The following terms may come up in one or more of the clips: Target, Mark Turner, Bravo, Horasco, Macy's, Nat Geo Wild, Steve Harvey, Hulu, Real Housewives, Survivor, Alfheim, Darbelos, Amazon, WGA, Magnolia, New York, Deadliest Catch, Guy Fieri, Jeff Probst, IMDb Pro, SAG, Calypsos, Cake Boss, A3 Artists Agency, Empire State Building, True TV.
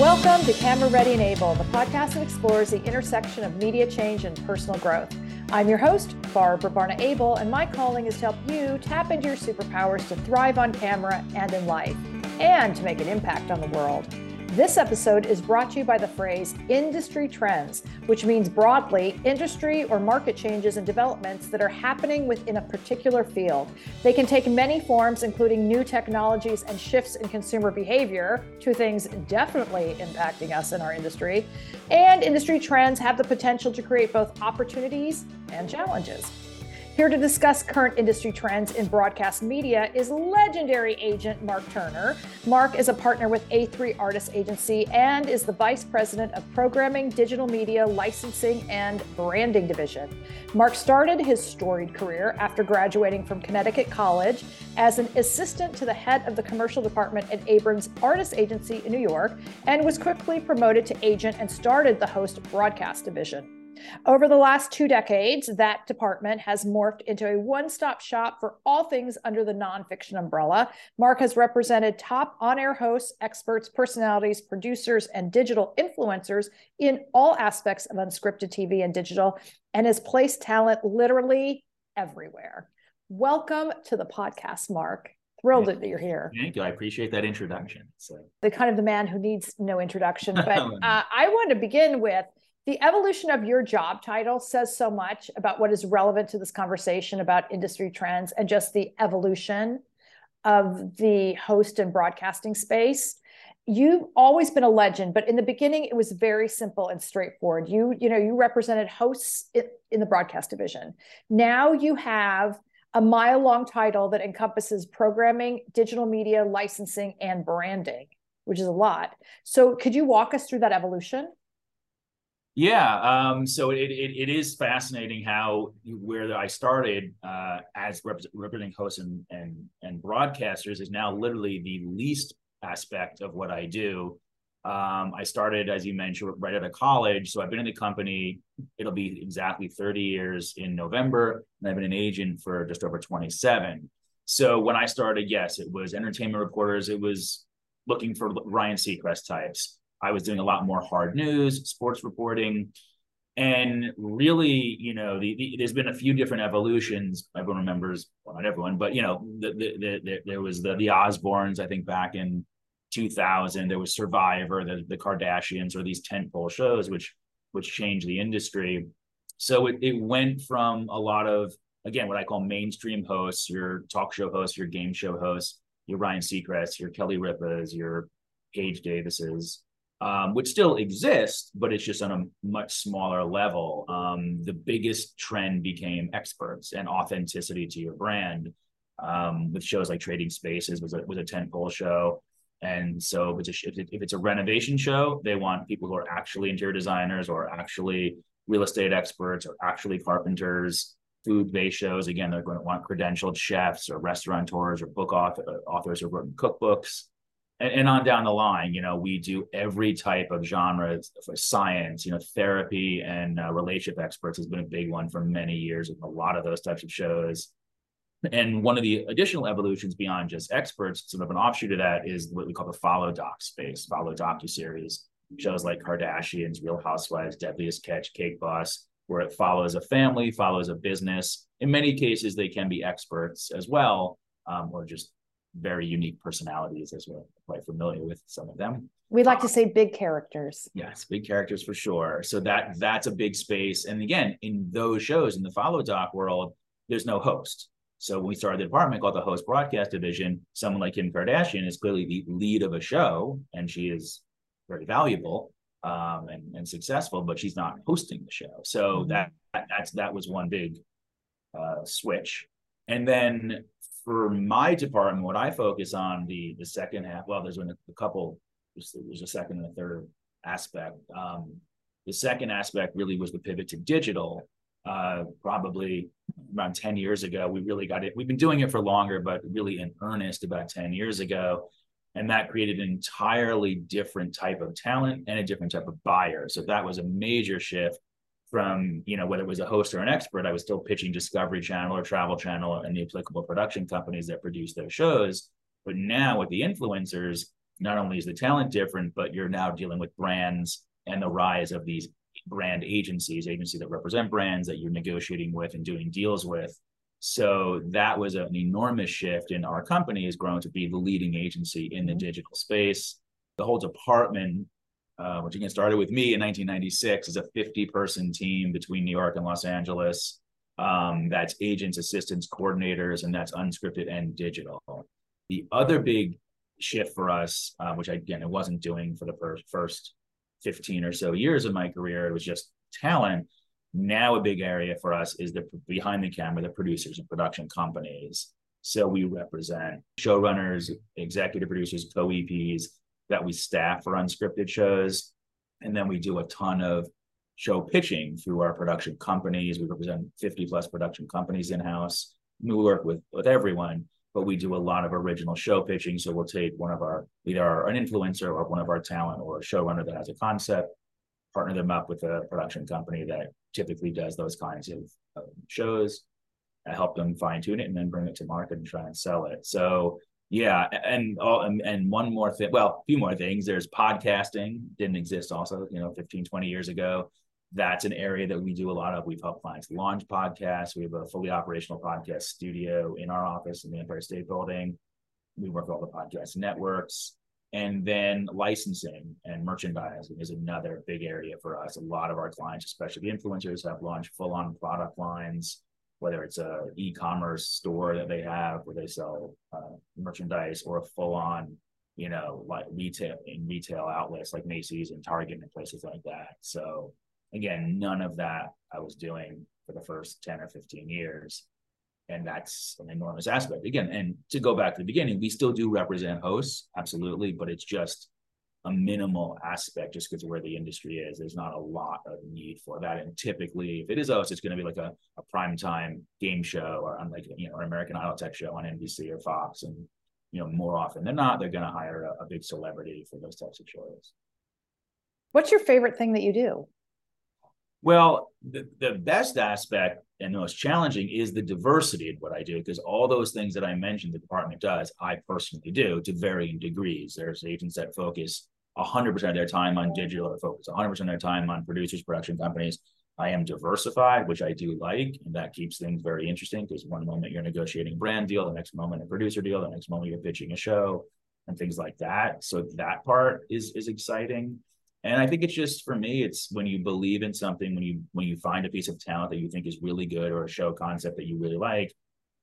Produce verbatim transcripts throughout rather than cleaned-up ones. Welcome to Camera Ready and Able, the podcast that explores the intersection of media change and personal growth. I'm your host, Barbara Barna Abel, and my calling is to help you tap into your superpowers to thrive on camera and in life, and to make an impact on the world. This episode is brought to you by the phrase industry trends, which means broadly industry or market changes and developments that are happening within a particular field. They can take many forms, including new technologies and shifts in consumer behavior, two things definitely impacting us in our industry. And industry trends have the potential to create both opportunities and challenges. Here to discuss current industry trends in broadcast media is legendary agent Mark Turner. Mark is a partner with A three Artists Agency and is the Vice President of Programming, Digital Media, Licensing, and Branding Division. Mark started his storied career after graduating from Connecticut College as an assistant to the head of the commercial department at Abrams Artists Agency in New York, and was quickly promoted to agent and started the host broadcast division. Over the last two decades, that department has morphed into a one-stop shop for all things under the nonfiction umbrella. Mark has represented top on-air hosts, experts, personalities, producers, and digital influencers in all aspects of unscripted T V and digital, and has placed talent literally everywhere. Welcome to the podcast, Mark. Thrilled that you're here. Thank you. I appreciate that introduction. So. The kind of the man who needs no introduction, but uh, I want to begin with the evolution of your job title says so much about what is relevant to this conversation about industry trends and just the evolution of the host and broadcasting space. You've always been a legend, but in the beginning, it was very simple and straightforward. You, you know, you represented hosts in the broadcast division. Now you have a mile-long title that encompasses programming, digital media, licensing, and branding, which is a lot. So could you walk us through that evolution? Yeah, um, so it, it it is fascinating how where I started uh, as rep- representing hosts and, and and broadcasters is now literally the least aspect of what I do. Um, I started, as you mentioned, right out of college, so I've been in the company. It'll be exactly thirty years in November, and I've been an agent for just over twenty-seven. So when I started, yes, it was entertainment reporters. It was looking for Ryan Seacrest types. I was doing a lot more hard news, sports reporting, and really, you know, the, the, there's been a few different evolutions. Everyone remembers, well, not everyone, but, you know, the, the, the, the, there was the, the Osbournes, I think, back in two thousand. There was Survivor, the, the Kardashians, or these tentpole shows, which which changed the industry. So it, it went from a lot of, again, what I call mainstream hosts, your talk show hosts, your game show hosts, your Ryan Seacrest, your Kelly Ripa's, your Paige Davis's, Um, which still exists, but it's just on a much smaller level. Um, the biggest trend became experts and authenticity to your brand, um, with shows like Trading Spaces was a, was a tentpole show. And so if it's, a, if, it, if it's a renovation show, they want people who are actually interior designers or actually real estate experts or actually carpenters. Food-based shows, again, they're going to want credentialed chefs or restaurateurs or book author, authors who wrote cookbooks. And on down the line, you know, we do every type of genre for science, you know, therapy and uh, relationship experts has been a big one for many years with a lot of those types of shows. And one of the additional evolutions beyond just experts, sort of an offshoot of that, is what we call the follow doc space, follow docuseries. Shows like Kardashians, Real Housewives, Deadliest Catch, Cake Boss, where it follows a family, follows a business. In many cases, they can be experts as well, um, or just very unique personalities, as we're quite familiar with some of them. We like to say big characters. Yes, big characters for sure. So that that's a big space. And again, in those shows, in the follow doc world, there's no host. So when we started the department called the host broadcast division, someone like Kim Kardashian is clearly the lead of a show, and she is very valuable um, and, and successful, but she's not hosting the show. So mm-hmm. that, that that's that was one big uh, switch. And then for my department, what I focus on the, the second half, well, there's been a couple, there's a second and a third aspect. Um, the second aspect really was the pivot to digital. Uh, probably around ten years ago, we really got it. We've been doing it for longer, but really in earnest about ten years ago. And that created an entirely different type of talent and a different type of buyer. So that was a major shift. From, you know, whether it was a host or an expert, I was still pitching Discovery Channel or Travel Channel and the applicable production companies that produce those shows. But now with the influencers, not only is the talent different, but you're now dealing with brands and the rise of these brand agencies, agencies that represent brands that you're negotiating with and doing deals with. So that was an enormous shift, and our company has grown to be the leading agency in the digital space. The whole department, uh, which again started with me in nineteen ninety-six, is a fifty person team between New York and Los Angeles. Um, that's agents, assistants, coordinators, and that's unscripted and digital. The other big shift for us, uh, which I, again, I wasn't doing for the first, first fifteen or so years of my career, it was just talent. Now a big area for us is the behind the camera, the producers and production companies. So we represent showrunners, executive producers, co-E Ps that we staff for unscripted shows. And then we do a ton of show pitching through our production companies. We represent fifty plus production companies in-house. We work with, with everyone, but we do a lot of original show pitching. So we'll take one of our, either an influencer or one of our talent or a showrunner that has a concept, partner them up with a production company that typically does those kinds of, of shows. I help them fine tune it and then bring it to market and try and sell it. So yeah, and all, and, and one more thing, well, a few more things. There's podcasting, didn't exist also, you know, fifteen, twenty years ago. That's an area that we do a lot of. We've helped clients launch podcasts. We have a fully operational podcast studio in our office in the Empire State Building. We work with all the podcast networks. And then licensing and merchandising is another big area for us. A lot of our clients, especially the influencers, have launched full-on product lines, whether it's an e-commerce store that they have where they sell uh, merchandise, or a full-on, you know, like retail in retail outlets like Macy's and Target and places like that. So again, none of that I was doing for the first ten or fifteen years. And that's an enormous aspect. Again, and to go back to the beginning, we still do represent hosts, absolutely, but it's just a minimal aspect just because of where the industry is. There's not a lot of need for that. And typically, if it is us, it's going to be like a, a primetime game show or on like, you know, an American Idol tech show on N B C or Fox. And, you know, more often than not, they're going to hire a, a big celebrity for those types of shows. What's your favorite thing that you do? Well, the, the best aspect and most challenging is the diversity of what I do, because all those things that I mentioned the department does, I personally do to varying degrees. There's agents that focus one hundred percent of their time on digital, or focus one hundred percent of their time on producers, production companies. I am diversified, which I do like, and that keeps things very interesting, because one moment you're negotiating a brand deal, the next moment a producer deal, the next moment you're pitching a show and things like that. So that part is is exciting. And I think it's just, for me, it's when you believe in something, when you when you find a piece of talent that you think is really good, or a show concept that you really like,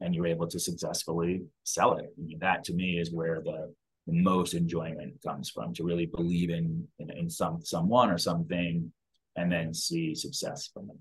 and you're able to successfully sell it. I mean, that to me is where the, the most enjoyment comes from, to really believe in, in, in some someone or something and then see success from them.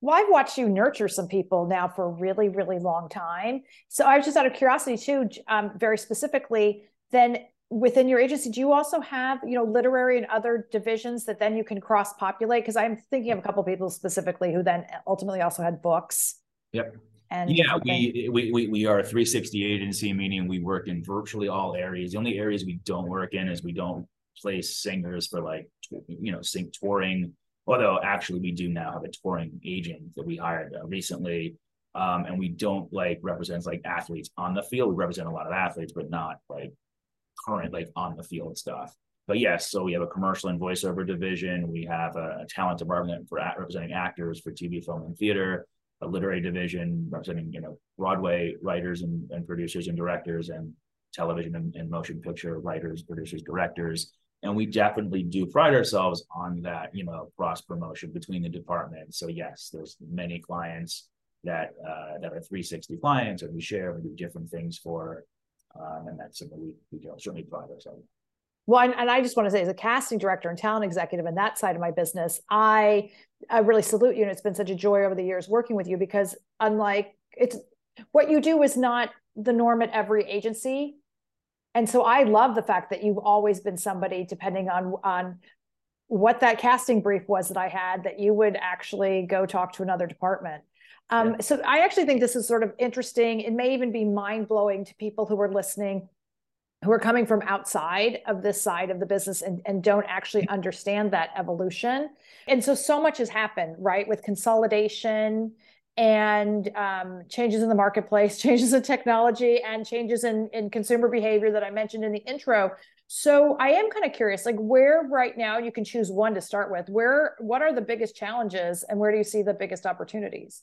Well, I've watched you nurture some people now for a really, really long time. So I was just out of curiosity too, um, very specifically, then within your agency, do you also have, you know, literary and other divisions that then you can cross-populate? Because I'm thinking of a couple of people specifically who then ultimately also had books. Yep. And yeah, we, we we we are a three sixty agency, meaning we work in virtually all areas. The only areas we don't work in is we don't place singers for, like, you know, sing touring. Although actually we do now have a touring agent that we hired uh, recently. Um, and we don't like represent like athletes on the field. We represent a lot of athletes, but not like current, like on the field stuff. But yes, so we have a commercial and voiceover division. We have a, a talent department for at, representing actors for T V, film, and theater, a literary division representing, you know, Broadway writers and, and producers and directors, and television and, and motion picture writers, producers, directors. And we definitely do pride ourselves on that, you know, cross promotion between the departments. So yes, there's many clients that, uh, that are three sixty clients, and we share, we do different things for. Um, and that's something we, we don't certainly pride ourselves on. Well, and, and I just want to say, as a casting director and talent executive in that side of my business, I I really salute you. And it's been such a joy over the years working with you, because unlike it's what you do is not the norm at every agency. And so I love the fact that you've always been somebody, depending on on what that casting brief was that I had, that you would actually go talk to another department. Um, yeah. So I actually think this is sort of interesting. It may even be mind-blowing to people who are listening, who are coming from outside of this side of the business and, and don't actually understand that evolution. And so, so much has happened, right? With consolidation and um, changes in the marketplace, changes in technology, and changes in, in consumer behavior that I mentioned in the intro. So I am kind of curious, like where right now, you can choose one to start with, where, what are the biggest challenges and where do you see the biggest opportunities?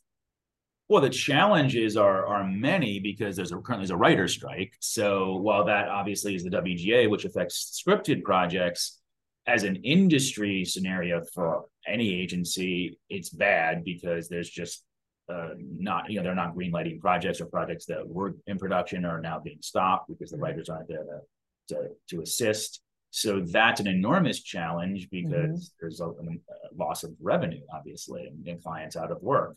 Well, the challenges are are many because there's a, currently there's a writer's strike. So while that obviously is the W G A, which affects scripted projects, as an industry scenario for any agency, it's bad because there's just uh, not, you know, they're not greenlighting projects or projects that were in production are now being stopped because the writers aren't there to, to, to assist. So that's an enormous challenge because mm-hmm. there's a, a loss of revenue, obviously, and, and clients out of work.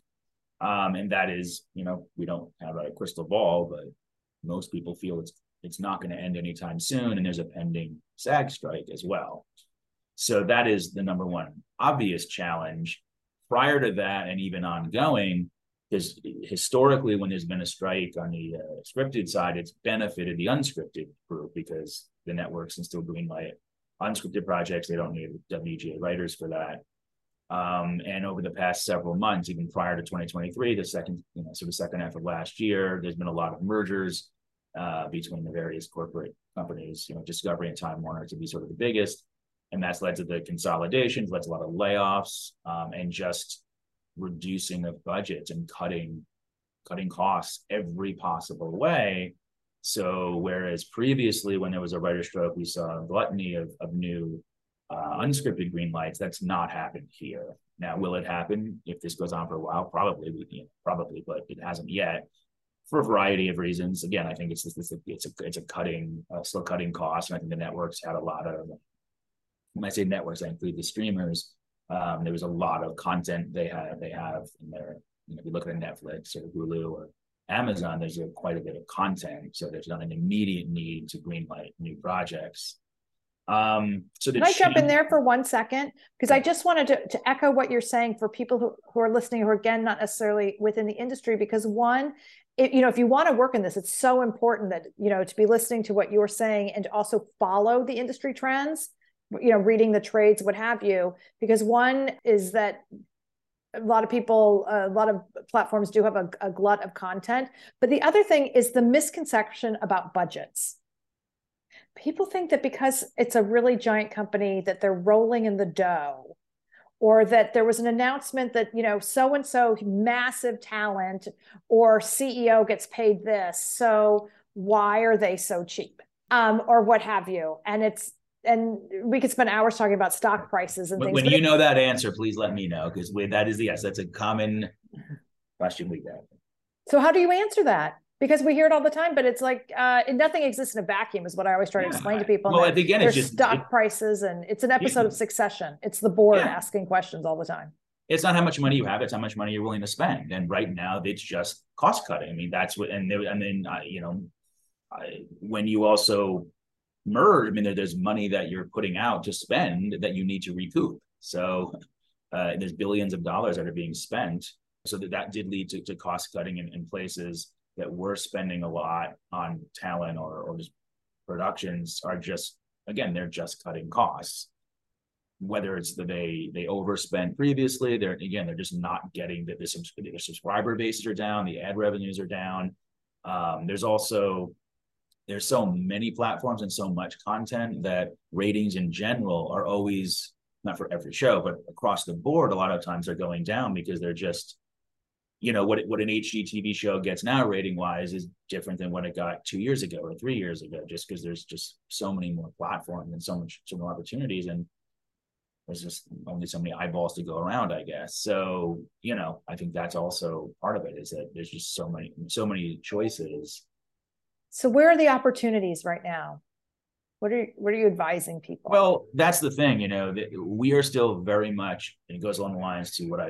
Um, and that is, you know, we don't have a crystal ball, but most people feel it's it's not going to end anytime soon. And there's a pending SAG strike as well. So that is the number one obvious challenge. Prior to that, and even ongoing, because historically when there's been a strike on the uh, scripted side, it's benefited the unscripted group because the networks can still greenlight unscripted projects. They don't need W G A writers for that. Um, and over the past several months, even prior to twenty twenty-three, the second, you know, so the second half of last year, there's been a lot of mergers uh, between the various corporate companies, you know, Discovery and Time Warner to be sort of the biggest. And that's led to the consolidations, led to a lot of layoffs, um, and just reducing of budgets and cutting, cutting costs every possible way. So whereas previously when there was a writer's strike, we saw a gluttony of, of new Uh, unscripted green lights. That's not happened here. Now, will it happen if this goes on for a while? Probably, you know, probably, but it hasn't yet for a variety of reasons. Again, I think it's it's it's a it's a cutting, uh, still cutting costs, and I think the networks had a lot of. When I say networks, I include the streamers. Um, there was a lot of content they had they have in their. You know, if you look at Netflix or Hulu or Amazon, there's a, quite a bit of content, so there's not an immediate need to greenlight new projects. Um, so Can I jump in there for one second? Because I just wanted to, to echo what you're saying for people who, who are listening, who are again, not necessarily within the industry, because one, it, you know, if you want to work in this, it's so important that, you know, to be listening to what you're saying and to also follow the industry trends, you know, reading the trades, what have you, because one is that a lot of people, a lot of platforms do have a, a glut of content. But the other thing is the misconception about budgets. People think that because it's a really giant company that they're rolling in the dough, or that there was an announcement that, you know, so-and-so massive talent or C E O gets paid this. So why are they so cheap? Um, or what have you? And it's, and we could spend hours talking about stock prices and when, things. When you it, know that answer, please let me know. Cause we, that is the, yes, that's a common question we get. So how do you answer that? Because we hear it all the time, but it's like uh, nothing exists in a vacuum is what I always try yeah. to explain to people. Well, again, it's just stock it, prices, and it's an episode it, of Succession. It's the board yeah. asking questions all the time. It's not how much money you have; it's how much money you're willing to spend. And right now, it's just cost cutting. I mean, that's what. And there, and then uh, you know, I, when you also merge, I mean, there, there's money that you're putting out to spend that you need to recoup. So uh, there's billions of dollars that are being spent. So that, that did lead to, to cost cutting in, in places. That we're spending a lot on talent or, or just productions are just, again, they're just cutting costs. Whether it's that they they overspent previously, they're again, they're just not getting that the, the subscriber bases are down, the ad revenues are down. Um, there's also, there's so many platforms and so much content that ratings in general are always, not for every show, but across the board, a lot of times they're going down because they're just, you know, what what an H G T V show gets now rating-wise is different than what it got two years ago or three years ago, just because there's just so many more platforms and so much so many opportunities, and there's just only so many eyeballs to go around, I guess. So, you know, I think that's also part of it is that there's just so many, so many choices. So where are the opportunities right now? What are you, what are you advising people? Well, that's the thing, you know, that we are still very much, it goes along the lines to what I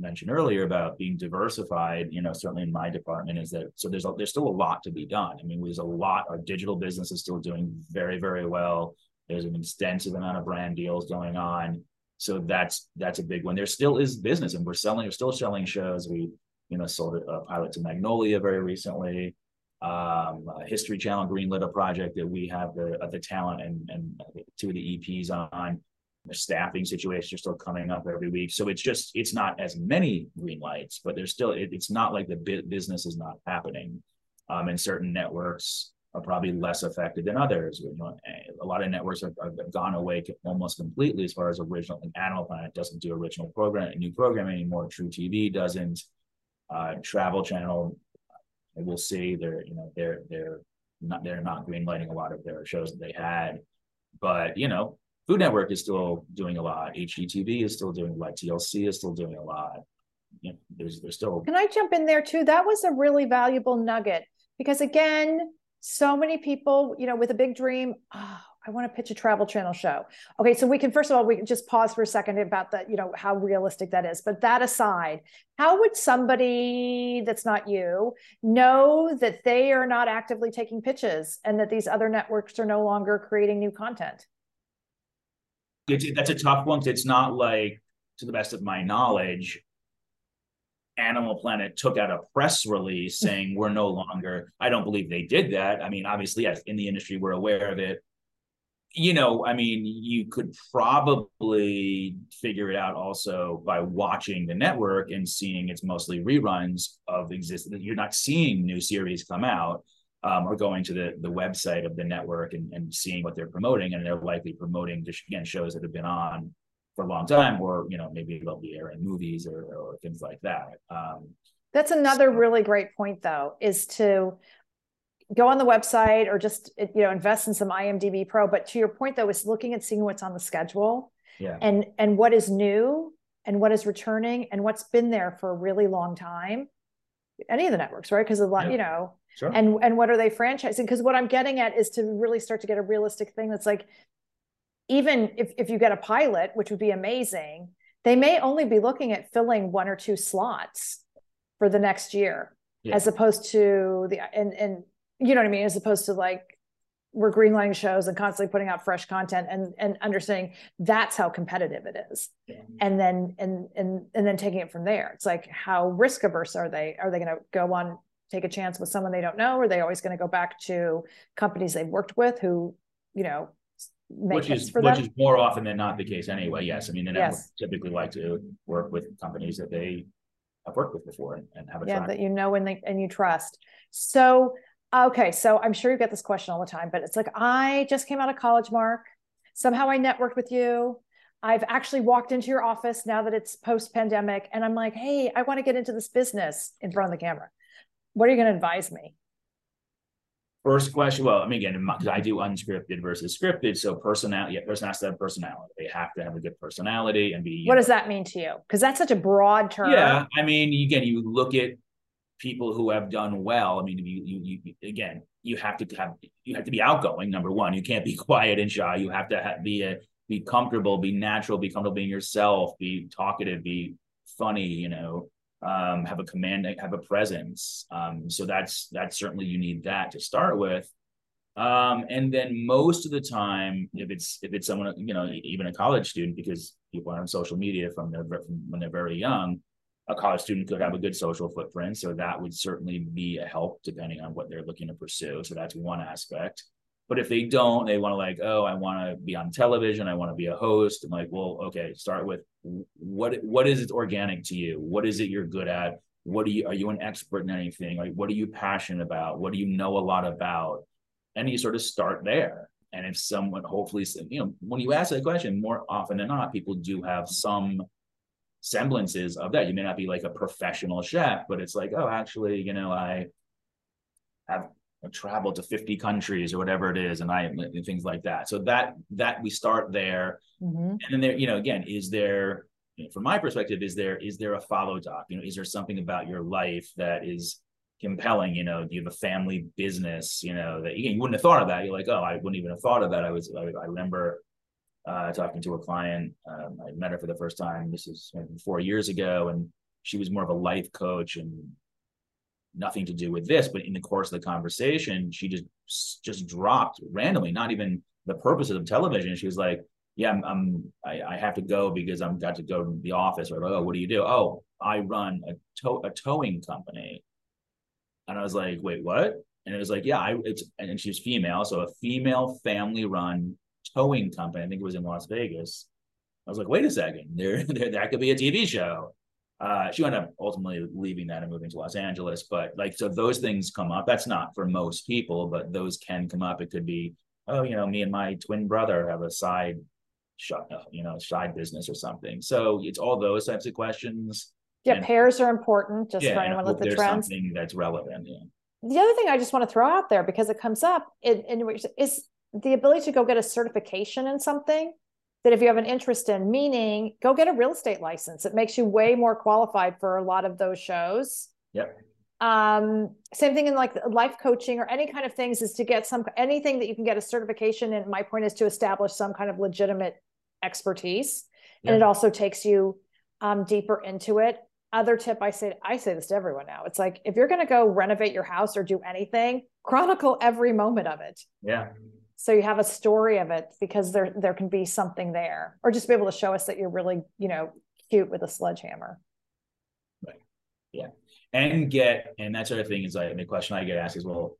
mentioned earlier about being diversified, you know, certainly in my department is that, so there's a, there's still a lot to be done. I mean, there's a lot, our digital business is still doing very, very well. There's an extensive amount of brand deals going on. So that's, that's a big one. There still is business and we're selling, we're still selling shows. We, you know, sold a pilot to Magnolia very recently. Um, a History Channel greenlit a project that we have the, the talent and, and two of the E Ps on. The staffing situations are still coming up every week. So it's just, it's not as many green lights, but there's still, it, it's not like the bi- business is not happening. Um, and certain networks are probably less affected than others. You know, a lot of networks have, have gone away almost completely as far as original, like Animal Planet doesn't do original program, new programming anymore. True T V doesn't. Uh, Travel Channel, we'll see. They're, you know, they're, they're not, they're not greenlighting a lot of their shows that they had, but, you know, Food Network is still doing a lot. H G T V is still doing a lot. T L C is still doing a lot. You know, there's, there's still. Can I jump in there too? That was a really valuable nugget because again, so many people, you know, with a big dream, oh, I want to pitch a Travel Channel show. Okay, so we can, first of all, we can just pause for a second about that, you know, how realistic that is. But that aside, how would somebody that's not you know that they are not actively taking pitches and that these other networks are no longer creating new content? It's, that's a tough one. It's not like, to the best of my knowledge, Animal Planet took out a press release saying we're no longer, I don't believe they did that. I mean, obviously, yes, in the industry, we're aware of it. You know, I mean, you could probably figure it out also by watching the network and seeing it's mostly reruns of existing. You're not seeing new series come out. Um, or going to the, the website of the network and, and seeing what they're promoting, and they're likely promoting just, again, shows that have been on for a long time, or, you know, maybe they'll be airing movies or, or things like that. Um, That's another so. really great point, though, is to go on the website or just, you know, invest in some IMDb Pro. But to your point, though, is looking at seeing what's on the schedule, yeah. and and what is new and what is returning and what's been there for a really long time. Any of the networks, right? Because a lot, yeah. you know. Sure. And and what are they franchising? Because what I'm getting at is to really start to get a realistic thing that's like, even if, if you get a pilot, which would be amazing, they may only be looking at filling one or two slots for the next year, yeah. as opposed to the, and and you know what I mean? As opposed to like, we're greenlining shows and constantly putting out fresh content and and understanding that's how competitive it is. Yeah. And then, and, and, and then taking it from there. It's like, how risk averse are they? Are they going to go on, take a chance with someone they don't know? Or are they always going to go back to companies they've worked with who, you know, make which is for which them? Is more often than not the case anyway. Yes, I mean, they yes. typically like to work with companies that they have worked with before and, and have a yeah time. that you know and they and you trust. So okay, so I'm sure you get this question all the time, but it's like, I just came out of college, Mark. Somehow I networked with you. I've actually walked into your office now that it's post-pandemic, and I'm like, hey, I want to get into this business in front of the camera. What are you going to advise me? First question. Well, I mean, again, because I do unscripted versus scripted. So personality, yeah, person has to have personality. They have to have a good personality and be. What know, does that mean to you? Because that's such a broad term. Yeah. I mean, again, you look at people who have done well. I mean, you, you, you, again, you have to have, you have to be outgoing. Number one, you can't be quiet and shy. You have to have, be a, be comfortable, be natural, be comfortable being yourself, be talkative, be funny, you know. Um, have a command, have a presence. Um, so that's, that's certainly, you need that to start with. Um, and then most of the time, if it's, if it's someone, you know, even a college student, because people are on social media from their, from when they're very young, a college student could have a good social footprint. So that would certainly be a help depending on what they're looking to pursue. So that's one aspect. But if they don't, they want to like, oh, I want to be on television. I want to be a host. I'm like, well, okay, start with what what is it organic to you? What is it you're good at? What do you, are you an expert in anything? Like, what are you passionate about? What do you know a lot about? And you sort of start there. And if someone hopefully, you know, when you ask that question, more often than not, people do have some semblances of that. You may not be like a professional chef, but it's like, oh, actually, you know, I have travel to fifty countries or whatever it is, and I and things like that. So that that we start there, mm-hmm. and then there, you know, again, is there, you know, from my perspective, is there is there a follow doc? You know, is there something about your life that is compelling? You know, do you have a family business? You know, that you, you wouldn't have thought of that. You're like, oh, I wouldn't even have thought of that. I was, I, I remember uh, talking to a client. Um, I met her for the first time. This is four years ago, and she was more of a life coach and nothing to do with this, but in the course of the conversation, she just just dropped randomly, not even the purposes of television. She was like, yeah, I'm, I'm I, I have to go because I'm got to go to the office. Or, oh, what do you do? Oh, I run a, tow, a towing company. And I was like, wait, what? And it was like, yeah, I, it's, and she was female. So a female family run towing company, I think it was in Las Vegas. I was like, wait a second, there, there that could be a T V show. Uh, she ended up ultimately leaving that and moving to Los Angeles. But like, so those things come up. That's not for most people, but those can come up. It could be, oh, you know, me and my twin brother have a side shut up, you know, side business or something. So it's all those types of questions. Yeah, and pairs are important. Just yeah, for anyone with the trends. Something that's relevant. Yeah. The other thing I just want to throw out there, because it comes up, in, in which is the ability to go get a certification in something that if you have an interest in, meaning go get a real estate license. It makes you way more qualified for a lot of those shows. Yep. Um, same thing in like life coaching or any kind of things, is to get some, anything that you can get a certification in. My point is to establish some kind of legitimate expertise. Yep. And it also takes you um, deeper into it. Other tip, I say, I say this to everyone now. It's like, if you're going to go renovate your house or do anything, chronicle every moment of it. Yeah. So you have a story of it, because there, there can be something there, or just be able to show us that you're really, you know, cute with a sledgehammer. Right. Yeah. And get, and that sort of thing is like, the question I get asked is, well,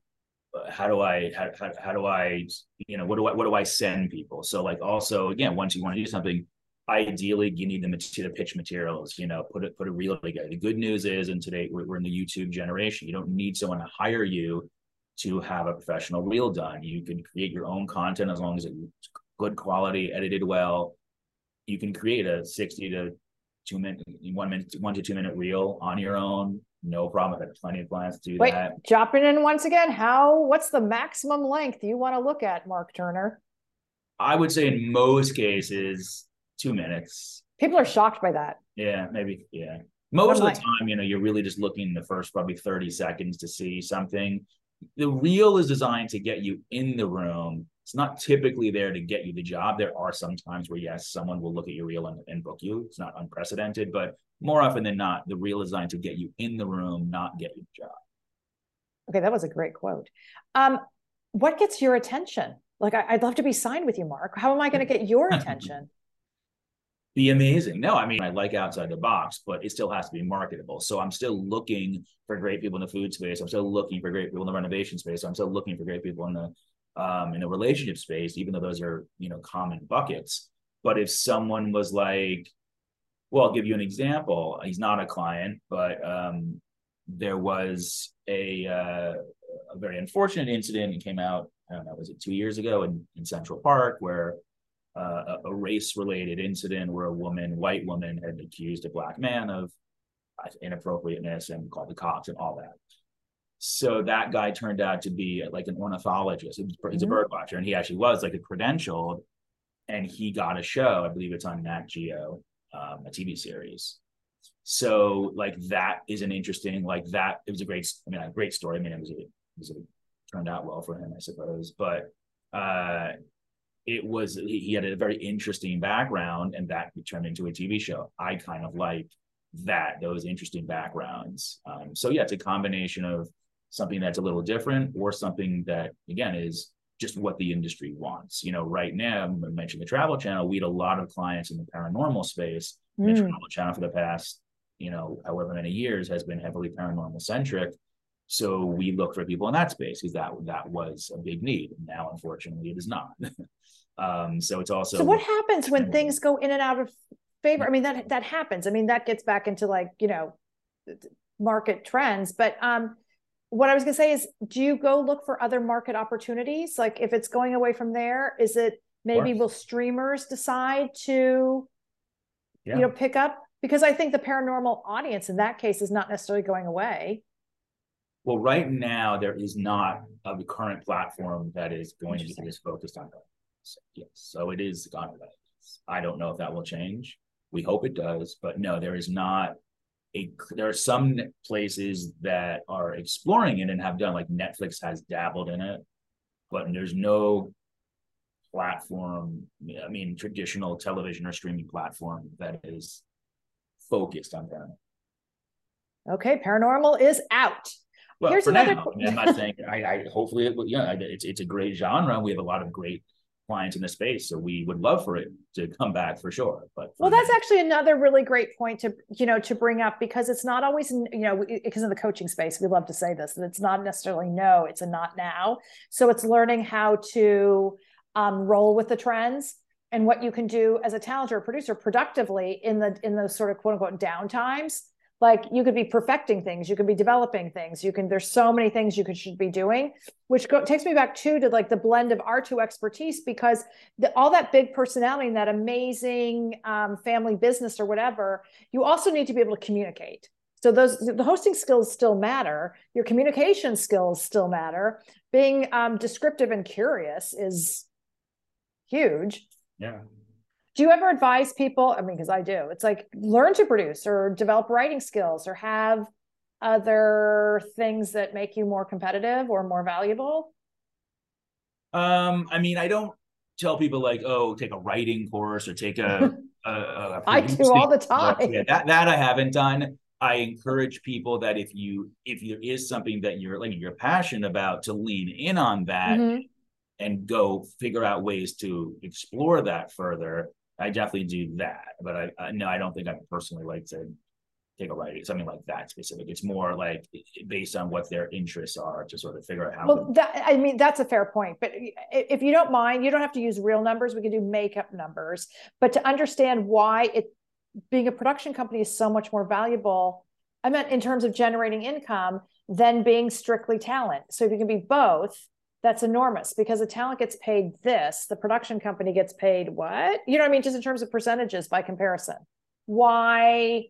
how do I, how, how, how do I, you know, what do I, what do I send people? So like, also, again, once you want to do something, ideally you need the material, the pitch materials, you know, put it, put a reel together. The good news is, and today we're, we're in the YouTube generation, you don't need someone to hire you to have a professional reel done. You can create your own content as long as it's good quality, edited well. You can create a sixty to two minute, one minute, one to two minute reel on your own. No problem. I've had plenty of clients do Wait, that. Dropping in once again, how, what's the maximum length you want to look at, Mark Turner? I would say in most cases, two minutes. People are shocked by that. Yeah, maybe. Yeah. Most I'm of the like, time, you know, you're really just looking in the first probably thirty seconds to see something. The reel is designed to get you in the room. It's not typically there to get you the job. There are some times where, yes, someone will look at your reel and, and book you. It's not unprecedented, but more often than not, the reel is designed to get you in the room, not get you the job. Okay, that was a great quote. Um, what gets your attention? Like, I, I'd love to be signed with you, Mark. How am I going to get your attention? Be amazing. No, I mean, I like outside the box, but it still has to be marketable. So I'm still looking for great people in the food space. I'm still looking for great people in the renovation space. I'm still looking for great people in the um, in the relationship space, even though those are, you know, common buckets. But if someone was like, well, I'll give you an example. He's not a client, but um, there was a, uh, a very unfortunate incident. It came out, I don't know, was it two years ago in, in Central Park, where Uh, a, a race-related incident where a woman, white woman, had accused a black man of inappropriateness and called the cops and all that. So that guy turned out to be like an ornithologist. He's mm-hmm. a bird watcher, and he actually was like a credentialed, and he got a show. I believe it's on Nat Geo, um, a T V series. So like that is an interesting, like that, it was a great, I mean, a great story. I mean, it was, a, it was a, turned out well for him, I suppose, but uh it was, he had a very interesting background, and that turned into a T V show. I kind of like that, those interesting backgrounds. Um, so yeah, it's a combination of something that's a little different, or something that, again, is just what the industry wants. You know, right now, I mentioned the Travel Channel, we had a lot of clients in the paranormal space. Mm. The Travel Channel for the past, you know, however many years has been heavily paranormal centric. So we look for people in that space, because that, that was a big need. Now, unfortunately, it is not. um, so it's also- So what happens when things go in and out of favor? I mean, that that happens. I mean, that gets back into like, you know, market trends. But um, what I was gonna say is, do you go look for other market opportunities? Like if it's going away from there, is it maybe will streamers decide to, yeah. you know, pick up? Because I think the paranormal audience in that case is not necessarily going away. Well, right now, there is not a current platform that is going to be this focused on that. So, yes, so it is gone. I don't know if that will change. We hope it does, but no, there is not a, there are some places that are exploring it and have done, like Netflix has dabbled in it, but there's no platform, I mean, traditional television or streaming platform that is focused on that. Okay, paranormal is out. Well, Here's for another... now, I mean, I'm not saying, I, I hopefully, it will, yeah, it's it's a great genre. We have a lot of great clients in the space, so we would love for it to come back for sure. But well, that's now. actually another really great point to, you know, to bring up, because it's not always, you know, because in the coaching space, we love to say this, that it's not necessarily no, it's a not now. So it's learning how to um, roll with the trends, and what you can do as a talent or a producer productively in the in those sort of quote unquote down times. Like, you could be perfecting things, you could be developing things, you can, there's so many things you could should be doing, which go, takes me back too, to like the blend of our two expertise, because the, all that big personality and that amazing um, family business or whatever, you also need to be able to communicate. So those, the hosting skills still matter. Your communication skills still matter. Being um, descriptive and curious is huge. Yeah. Do you ever advise people? I mean, because I do. It's like, learn to produce or develop writing skills or have other things that make you more competitive or more valuable. Um, I mean, I don't tell people like, oh, take a writing course or take a. a, a I do all the time. Yeah, that that I haven't done. I encourage people that if you if there is something that you're like you're passionate about, to lean in on that, mm-hmm. and go figure out ways to explore that further. I definitely do that, but I, I no, I don't think I personally like to take a writing, something like that specific. It's more like based on what their interests are to sort of figure out how. Well, that, I mean, that's a fair point, but if you don't mind, you don't have to use real numbers. We can do makeup numbers, but to understand why it being a production company is so much more valuable. I meant in terms of generating income than being strictly talent. So if you can be both, that's enormous, because the talent gets paid this, the production company gets paid what? You know what I mean? Just in terms of percentages by comparison. Why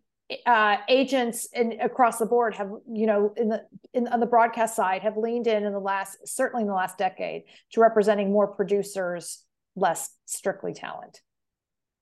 uh, agents in, across the board have, you know, in the in, on the broadcast side have leaned in in the last, certainly in the last decade, to representing more producers, less strictly talent.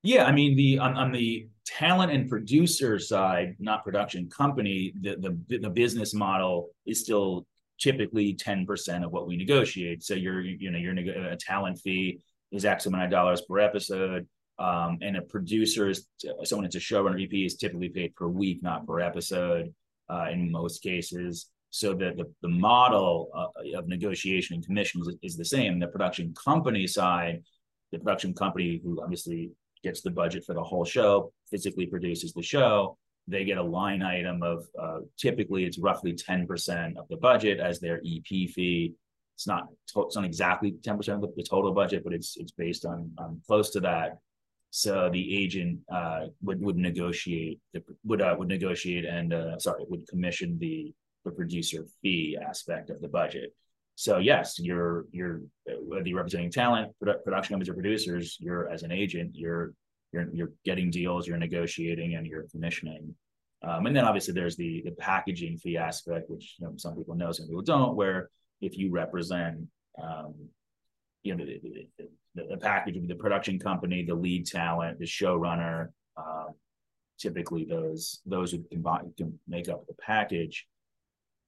Yeah, I mean, the on, on the talent and producer side, not production company, the the, the business model is still typically ten percent of what we negotiate. So you're, you know, you're a talent fee is X amount of dollars per episode. Um, and a producer is someone that's a showrunner, V P, is typically paid per week, not per episode uh, in most cases. So the, the, the model uh, of negotiation and commission is, is the same. The production company side, the production company who obviously gets the budget for the whole show, physically produces the show, they get a line item of uh, typically it's roughly ten percent of the budget as their E P fee. It's not it's not exactly ten percent of the, the total budget, but it's it's based on, on close to that. So the agent uh, would would negotiate the, would uh, would negotiate and uh, sorry would commission the the producer fee aspect of the budget. So yes, you're you're whether you're representing talent, produ production companies, or producers, you're as an agent you're. You're, you're getting deals, you're negotiating, and you're commissioning. Um, and then obviously there's the, the packaging fee aspect, which you know, some people know, some people don't, where if you represent um, you know, the, the, the package of the production company, the lead talent, the showrunner, um, typically those those who combine, can make up the package.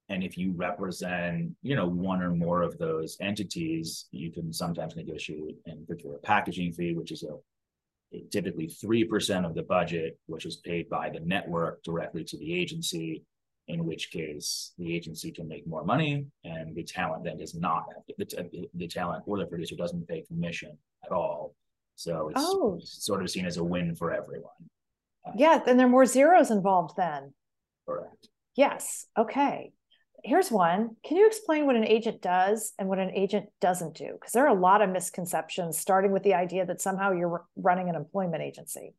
And if you represent, you know, one or more of those entities, you can sometimes negotiate and procure a packaging fee, which is a typically three percent of the budget, which is paid by the network directly to the agency, in which case the agency can make more money and the talent then does not, the, the talent or the producer doesn't pay commission at all. So it's oh. sort of seen as a win for everyone. Yeah, and there are more zeros involved then. Correct. Yes, okay. Here's one. Can you explain what an agent does and what an agent doesn't do? Because there are a lot of misconceptions, starting with the idea that somehow you're running an employment agency.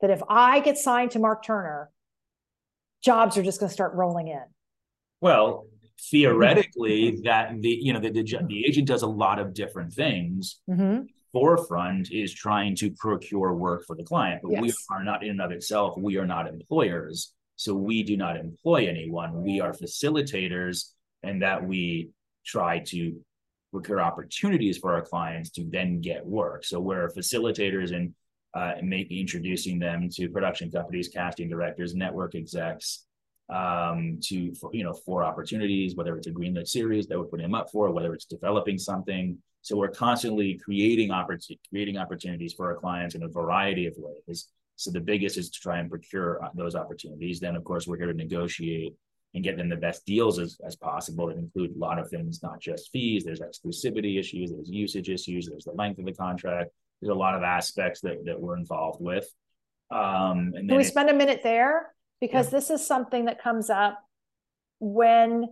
That if I get signed to Mark Turner, jobs are just going to start rolling in. Well, theoretically, that the you know the, the, the agent does a lot of different things. Mm-hmm. Forefront is trying to procure work for the client, but yes. we are not in and of itself. We are not employers. So we do not employ anyone. We are facilitators, and that we try to procure opportunities for our clients to then get work. So we're facilitators in uh, making, introducing them to production companies, casting directors, network execs, um, to for, you know for opportunities, whether it's a greenlit series that we're putting them up for, whether it's developing something. So we're constantly creating opportunities, creating opportunities for our clients in a variety of ways. So the biggest is to try and procure those opportunities. Then, of course, we're here to negotiate and get them the best deals as, as possible. It includes a lot of things, not just fees. There's exclusivity issues, there's usage issues, there's the length of the contract. There's a lot of aspects that, that we're involved with. Um, and then Can we spend a minute there? Because yeah. this is something that comes up when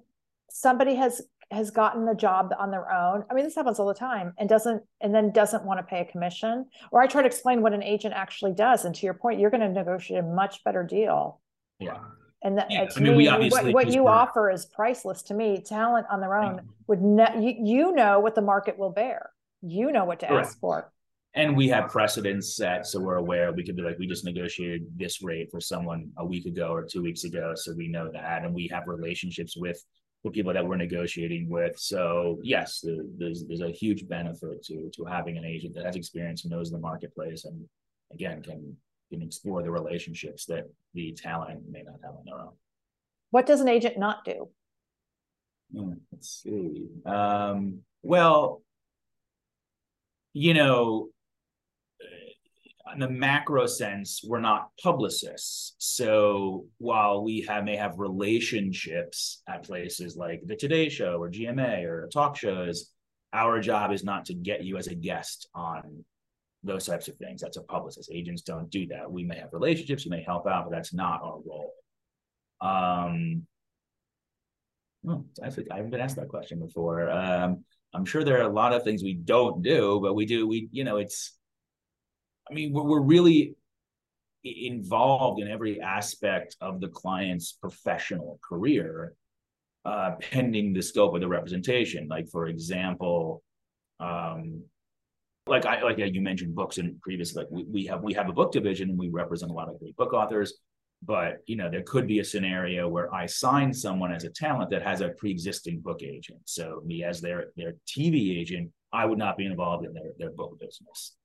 somebody has has gotten a job on their own. I mean, this happens all the time, and doesn't, and then doesn't want to pay a commission. Or I try to explain what an agent actually does. And to your point, you're going to negotiate a much better deal. Yeah. And that, yeah. uh, to I mean, me, we obviously what, what you part. offer is priceless to me. Talent on their own would not, you, you know what the market will bear. You know what to Correct. ask for. And we have precedents set, so we're aware. We could be like, we just negotiated this rate for someone a week ago or two weeks ago, so we know that. And we have relationships with the people that we're negotiating with. So yes, there's there's a huge benefit to to having an agent that has experience, knows the marketplace, and again can can explore the relationships that the talent may not have on their own. What does an agent not do? Hmm, let's see. Um, well, you know. In the macro sense, we're not publicists. So while we have may have relationships at places like the Today Show or G M A or talk shows, our job is not to get you as a guest on those types of things. That's a publicist. Agents don't do that. We may have relationships, we may help out, but that's not our role. Um, oh, actually, I haven't been asked that question before. Um, I'm sure there are a lot of things we don't do, but we do, we, you know, it's, I mean, we're really involved in every aspect of the client's professional career, uh, pending the scope of the representation. Like, for example, um, like I like you mentioned books in previous. Like we, we have we have a book division, and we represent a lot of great book authors. But you know, there could be a scenario where I sign someone as a talent that has a pre-existing book agent. So me as their their T V agent, I would not be involved in their their book business.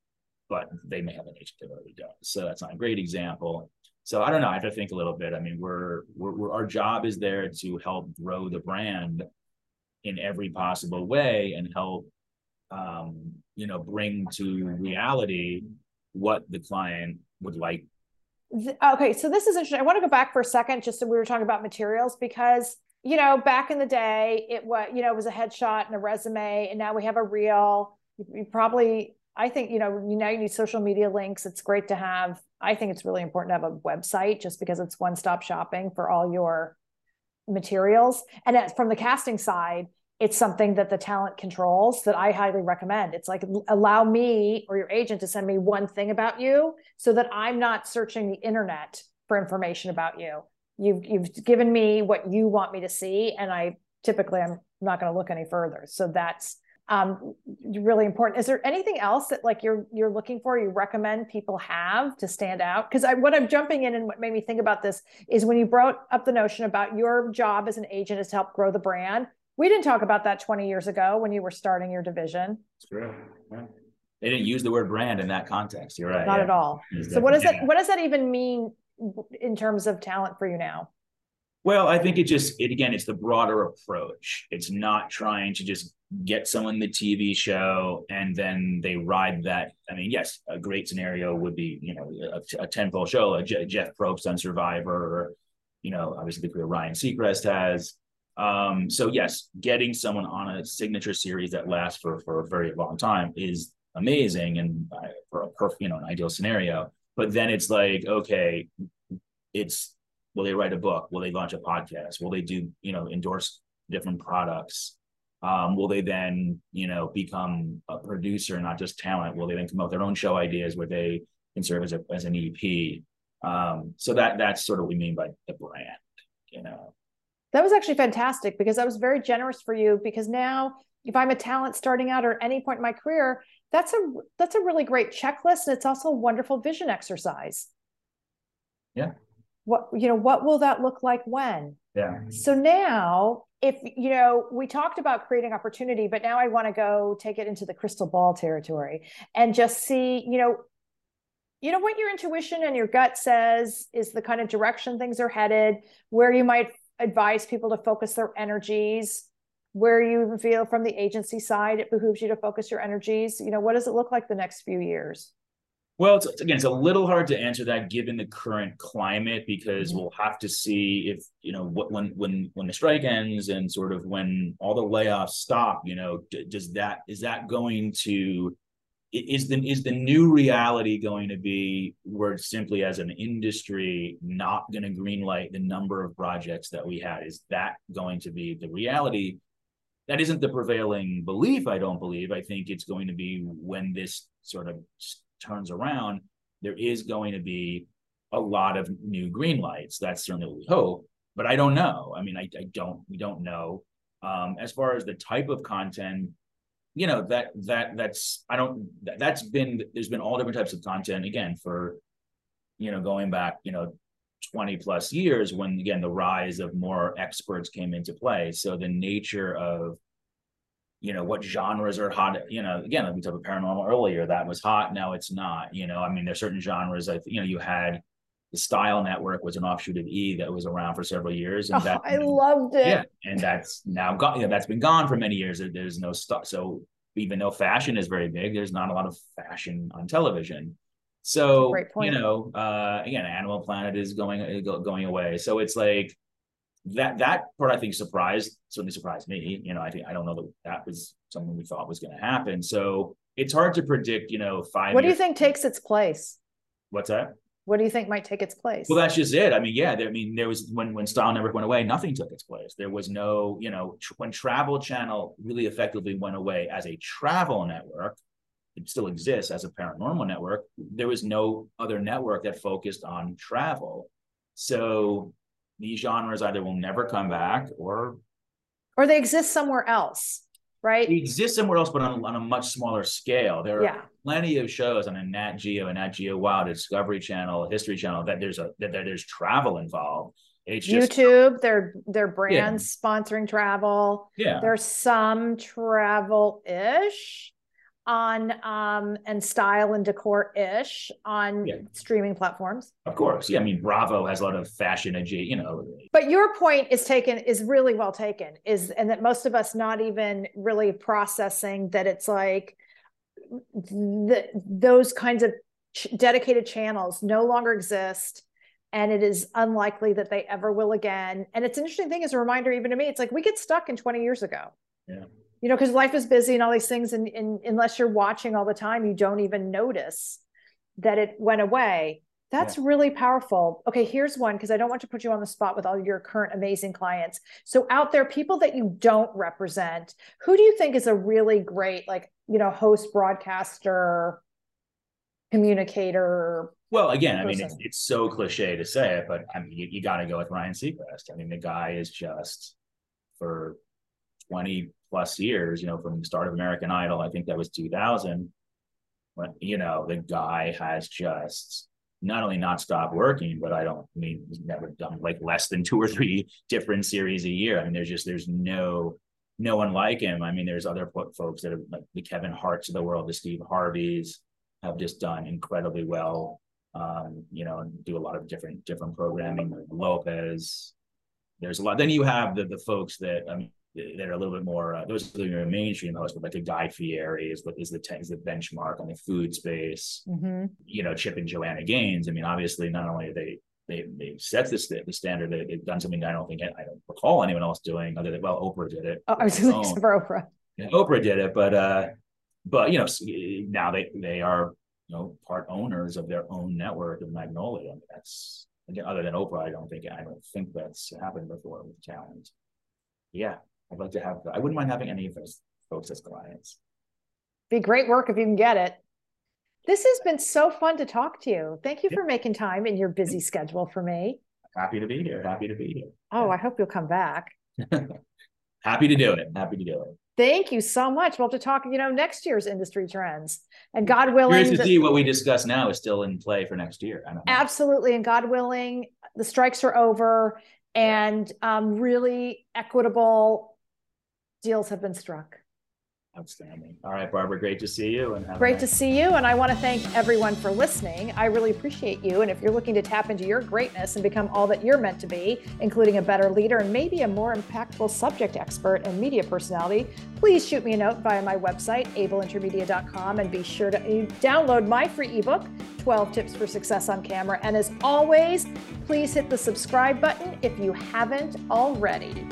But they may have an agent that already does. So that's not a great example. So I don't know, I have to think a little bit. I mean, we're, we're, we're our job is there to help grow the brand in every possible way and help, um, you know, bring to reality what the client would like. Okay, so this is interesting. I want to go back for a second, just so we were talking about materials, because, you know, back in the day, it was, you know, it was a headshot and a resume, and now we have a reel. You probably... I think, you know, now you need social media links. It's great to have, I think it's really important to have a website just because it's one-stop shopping for all your materials. And as, from the casting side, it's something that the talent controls that I highly recommend. It's like, allow me or your agent to send me one thing about you so that I'm not searching the internet for information about you. You've, you've given me what you want me to see. And I typically, I'm not going to look any further. So that's, Um, really important. Is there anything else that like you're you're looking for, you recommend people have to stand out? Because I, what I'm jumping in and what made me think about this is when you brought up the notion about your job as an agent is to help grow the brand. We didn't talk about that twenty years ago when you were starting your division. True. Yeah. They didn't use the word brand in that context. You're right. Not yeah. at all. So what does that what does that even mean in terms of talent for you now? Well, I think it just, it again, it's the broader approach. It's not trying to just get someone the T V show and then they ride that. I mean, yes, a great scenario would be, you know, a, a tentpole show, like Jeff Probst on Survivor, or, you know, obviously the career Ryan Seacrest has. Um, so yes, getting someone on a signature series that lasts for, for a very long time is amazing and uh, for a perfect, you know, an ideal scenario. But then it's like, okay, it's, will they write a book? Will they launch a podcast? Will they do, you know, endorse different products? Um, will they then, you know, become a producer, not just talent? Will they then come up with their own show ideas where they can serve as a, as an E P? Um, so that that's sort of what we mean by the brand, you know. That was actually fantastic because that was very generous for you, because now if I'm a talent starting out or at any point in my career, that's a that's a really great checklist. And it's also a wonderful vision exercise. Yeah. What, you know, what will that look like when? Yeah. So now, if, you know, we talked about creating opportunity, but now I want to go take it into the crystal ball territory and just see, you know, you know, what your intuition and your gut says is the kind of direction things are headed, where you might advise people to focus their energies, where you feel from the agency side, it behooves you to focus your energies. You know, what does it look like the next few years? Well, it's, again, it's a little hard to answer that given the current climate, because we'll have to see if, you know, what, when when when the strike ends and sort of when all the layoffs stop, you know, does that, is that going to, is the, is the new reality going to be we're simply as an industry not going to greenlight the number of projects that we had? Is that going to be the reality? that isn't the prevailing belief, I don't believe. I think it's going to be, when this sort of turns around, there is going to be a lot of new green lights. That's certainly what we hope, but I don't know. I mean, I, I don't, we don't know. Um, as far as the type of content, you know, that, that, that's, I don't, that's been, there's been all different types of content, again, for, you know, going back, you know, twenty plus years, when, again, the rise of more experts came into play. So the nature of, you know, what genres are hot, you know, again, like we talked about paranormal earlier, that was hot, now it's not, you know, I mean, there's certain genres, I you know, you had the Style Network was an offshoot of E! that was around for several years. And that, oh, I loved it. Yeah, and that's now gone, you know, that's been gone for many years. There's no stuff. So even though fashion is very big, there's not a lot of fashion on television. So, you know, uh, again, Animal Planet is going going away. So it's like that, that part, I think, surprised, certainly surprised me. You know, I think, I don't know that that was something we thought was going to happen. So it's hard to predict, you know, five. What do you think takes its place? What's that? What do you think might take its place? Well, that's just it. I mean, yeah, there, I mean, there was, when, when Style Network went away, nothing took its place. There was no, you know, tr- when Travel Channel really effectively went away as a travel network, it still exists as a paranormal network, there was no other network that focused on travel. So these genres either will never come back, or... Or they exist somewhere else, right? They exist somewhere else, but on, on a much smaller scale. There are yeah. plenty of shows on a Nat Geo, a Nat Geo Wild, Discovery Channel, History Channel, that there's a that, that there's travel involved. It's just, YouTube, their their brands yeah. sponsoring travel. Yeah. There's some travel-ish on um and style and decor ish on yeah. streaming platforms, of course. Yeah, I mean, Bravo has a lot of fashion and, you know. But your point is taken is really well taken, is and that most of us not even really processing that it's like the, those kinds of ch- dedicated channels no longer exist, and it is unlikely that they ever will again. And it's an interesting thing as a reminder, even to me, it's like we get stuck in twenty years ago. Yeah. You know, because life is busy and all these things, and, and unless you're watching all the time, you don't even notice that it went away. That's yeah. really powerful. Okay, here's one, because I don't want to put you on the spot with all your current amazing clients. So out there, people that you don't represent, who do you think is a really great, like, you know, host, broadcaster, communicator? Well, again, person? I mean, it's, it's so cliche to say it, but I mean, you, you got to go with Ryan Seacrest. I mean, the guy is just, for twenty plus years, you know, from the start of American Idol, I think that was two thousand, when, you know, the guy has just not only not stopped working, but I don't I mean, he's never done like less than two or three different series a year. I mean, there's just, there's no, no one like him. I mean, there's other folks that are like the Kevin Hart's of the world, the Steve Harveys, have just done incredibly well, um, you know, and do a lot of different, different programming, like Lopez. There's a lot. Then you have the the folks that, I mean, that are a little bit more, uh, those are your mainstream hosts, but like a Guy Fieri is, is, the, is the benchmark on the food space, mm-hmm. you know, Chip and Joanna Gaines. I mean, obviously, not only are they, they, they've set this, the standard, they, they've done something that I don't think, I don't recall anyone else doing other than, well, Oprah did it. Oh, I was just like, for Oprah. Yeah, Oprah did it, but, uh, but, you know, now they, they are, you know, part owners of their own network of Magnolia. I mean, that's, again, other than Oprah, I don't think, I don't think that's happened before with talent. Yeah. I'd like to have, I wouldn't mind having any of those folks as clients. Be great work if you can get it. This has been so fun to talk to you. Thank you yeah. for making time in your busy schedule for me. Happy to be here. Happy to be here. Oh, yeah. I hope you'll come back. Happy to do it. Happy to do it. Thank you so much. We'll have to talk, you know, next year's industry trends. And God willing, to see what we discuss now is still in play for next year. I don't know. Absolutely. And God willing, the strikes are over, and um, really equitable deals have been struck. Outstanding. All right, Barbara, great to see you. And great to see you. And I want to thank everyone for listening. I really appreciate you. And if you're looking to tap into your greatness and become all that you're meant to be, including a better leader and maybe a more impactful subject expert and media personality, please shoot me a note via my website, able intermedia dot com, and be sure to download my free ebook, twelve tips for Success on Camera. And as always, please hit the subscribe button if you haven't already.